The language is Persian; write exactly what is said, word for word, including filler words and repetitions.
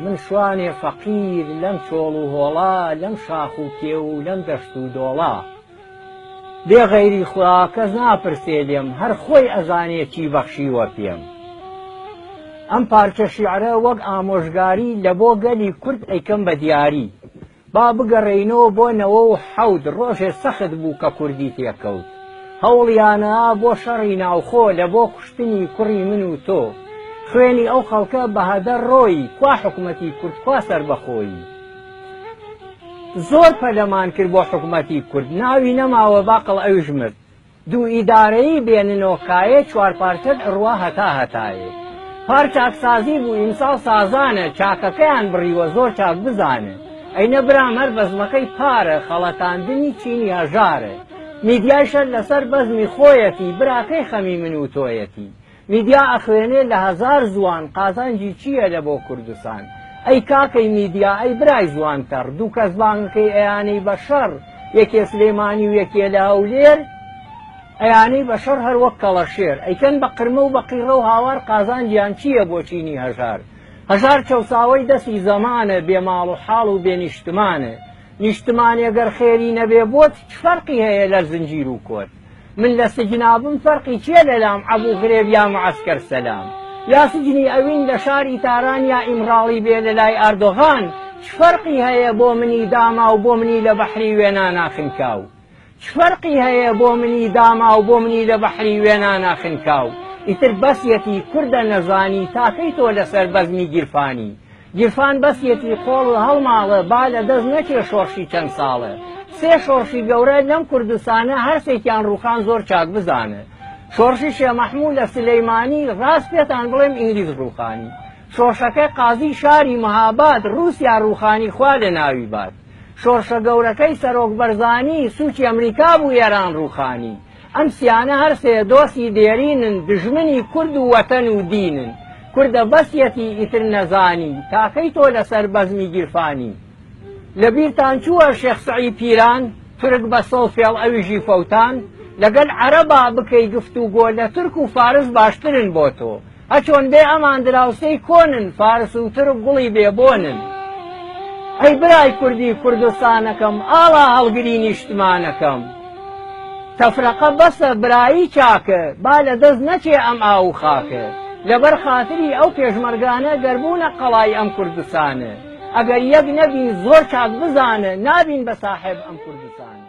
من شوانێ فەقیر لەم چۆڵ و هۆڵا، لەم شاخ و کێو و لەم دەشت و دۆڵا. بێ غەیری خوا کەس ناپرسێ لێم، هەر خۆی ئەزانێ چی بەخشیوە پێم. ئەم پارچە شیعرە وەک ئامۆژگاری لە بۆ گەلی کورد ئەیکەم بە دیاری، با بگەڕێینەوە بۆ نەوە و حەوت، ڕۆژێ سەخت بوو کە کوردی تێکەوت. هەوڵیانە بۆ شەڕی ناوخۆ لە بۆ کوشتنی کوڕی من و تۆ، خوێنی ئەو خەڵکە بەهەدەر ڕۆی، کوا حکومەتی کورد کوا سەربەخۆی. زۆر پەلەمان کرد بۆ حکومەتی کورد، ناوی نەماوە باقڵ ئەویش مرد. دوو ئیدارەیی بێننۆکایە چوار پارچەت ئەڕوا هەتا هەتایە. پارچ چاکسازی بوو، ئیمساڵ سازانە، چاکەکەیان بڕیوە زۆر چاک بزانە. ئەینە برام هەر بەزمەکەی پارە، خەڵەتاندنی چینی هەژارە. میدیایشە لەسەر بەزمی خۆیەتی، براکەی خەمی من و تۆیەتی. میدیا ئەخوێنێ لە هەزار زوان قازانجی چییە لە بۆ کوردستان. ئەی کاکەی میدیا، ئەی برای زوانتەڕ، دوو کەس بانگەکەی ئەیانەی بە شەڕ، یەکێ سلێمانی و یەکێ لە هەولێر، ئەیانەی بە شەڕ هەر وەک کەڵەشێر، ئەیکەن بە قرمە و بە قیڕە و هاوار قازانجیان چییە بۆ چینی هەژار. هەژار چەوساوەی دەستی زەمانە، بێماڵ و حاڵ و بێنیشتمانە. نیشتمانێگەر خێری نەبێ بۆت چ فەرقی هەیە لە زنجیر و کۆت؟ من لە سجنابم فەرقی چیە لە لام عەبووغرێب یا معەسکەر سەلام؟ یا سجنی ئەوین لە شاری تاران یا ئیمراڵی بێ لە لای ئەردۆغان چ فەرقی هەیە بۆ منی داما و بۆ منی لە بەحری وێنانا خنکاو؟ چ فەرقی هەیە بۆ منی داما و بۆ منی لە بەحری وێنانا خنکاو؟ ئیتر بەسیەتی کوردە نەزانی تاکەی تۆ لەسەر بەزمی گیرفانی. گیرفان بەسیەتی قۆڵ و هەڵماڵە، با لە دەست نەچێ شۆڕشی چەند ساڵە. سێ شۆڕشی گەورە لەم کوردستانە هەرسێکیان ڕووخان زۆر چاک بزانە. شۆڕشی شێمەحموود لە سلەیمانی، ڕاست پێتان بڵێم ئینگلیز ڕووخانی. شۆڕشەکەی قازی شاری مەهاباد، رووسیا ڕووخانی خوا لە ناوی باد. شۆڕشە گەورەکەی سەرۆک بەرزانی، سوچی ئەمریکا بوو ئێران ڕووخانی. ئەم سیانە هەرسێ دۆستی دێرینن، دژمنی کورد و وەتەن و دینن. کوردە بەسیەتی ئیتر نەزانی تاکەی تۆ لەسەر بەزمی گیرفانی. لەبیرتان چووە شێخ سەعید پیران تورک بە سۆفیاڵ ئەویژی فەوتان، لەگەل عەرەبا بکەی گفتوگۆ لە تورک و فارس باشترن بۆ تۆ، ئەچۆن بێ ئەمان دراوسەی کۆنن، فارس و تورک گوڵی بێبۆنن. ئەی برای کوردی کوردستانەکەم، ئاڵا هەڵگری نیشتمانەکەم. تەفرەقە بەسە، برایی چاکە، با لە دەست نەچێ ئەم ئاو خاکە. لەبەر خاتری ئەو پێشمەرگانە گەربوونە قەڵای ئەم کوردستانە، ئەگەر یەک نەبین زۆر چاک بزانە، نابین بە ساحێب ئەم کوردستانە.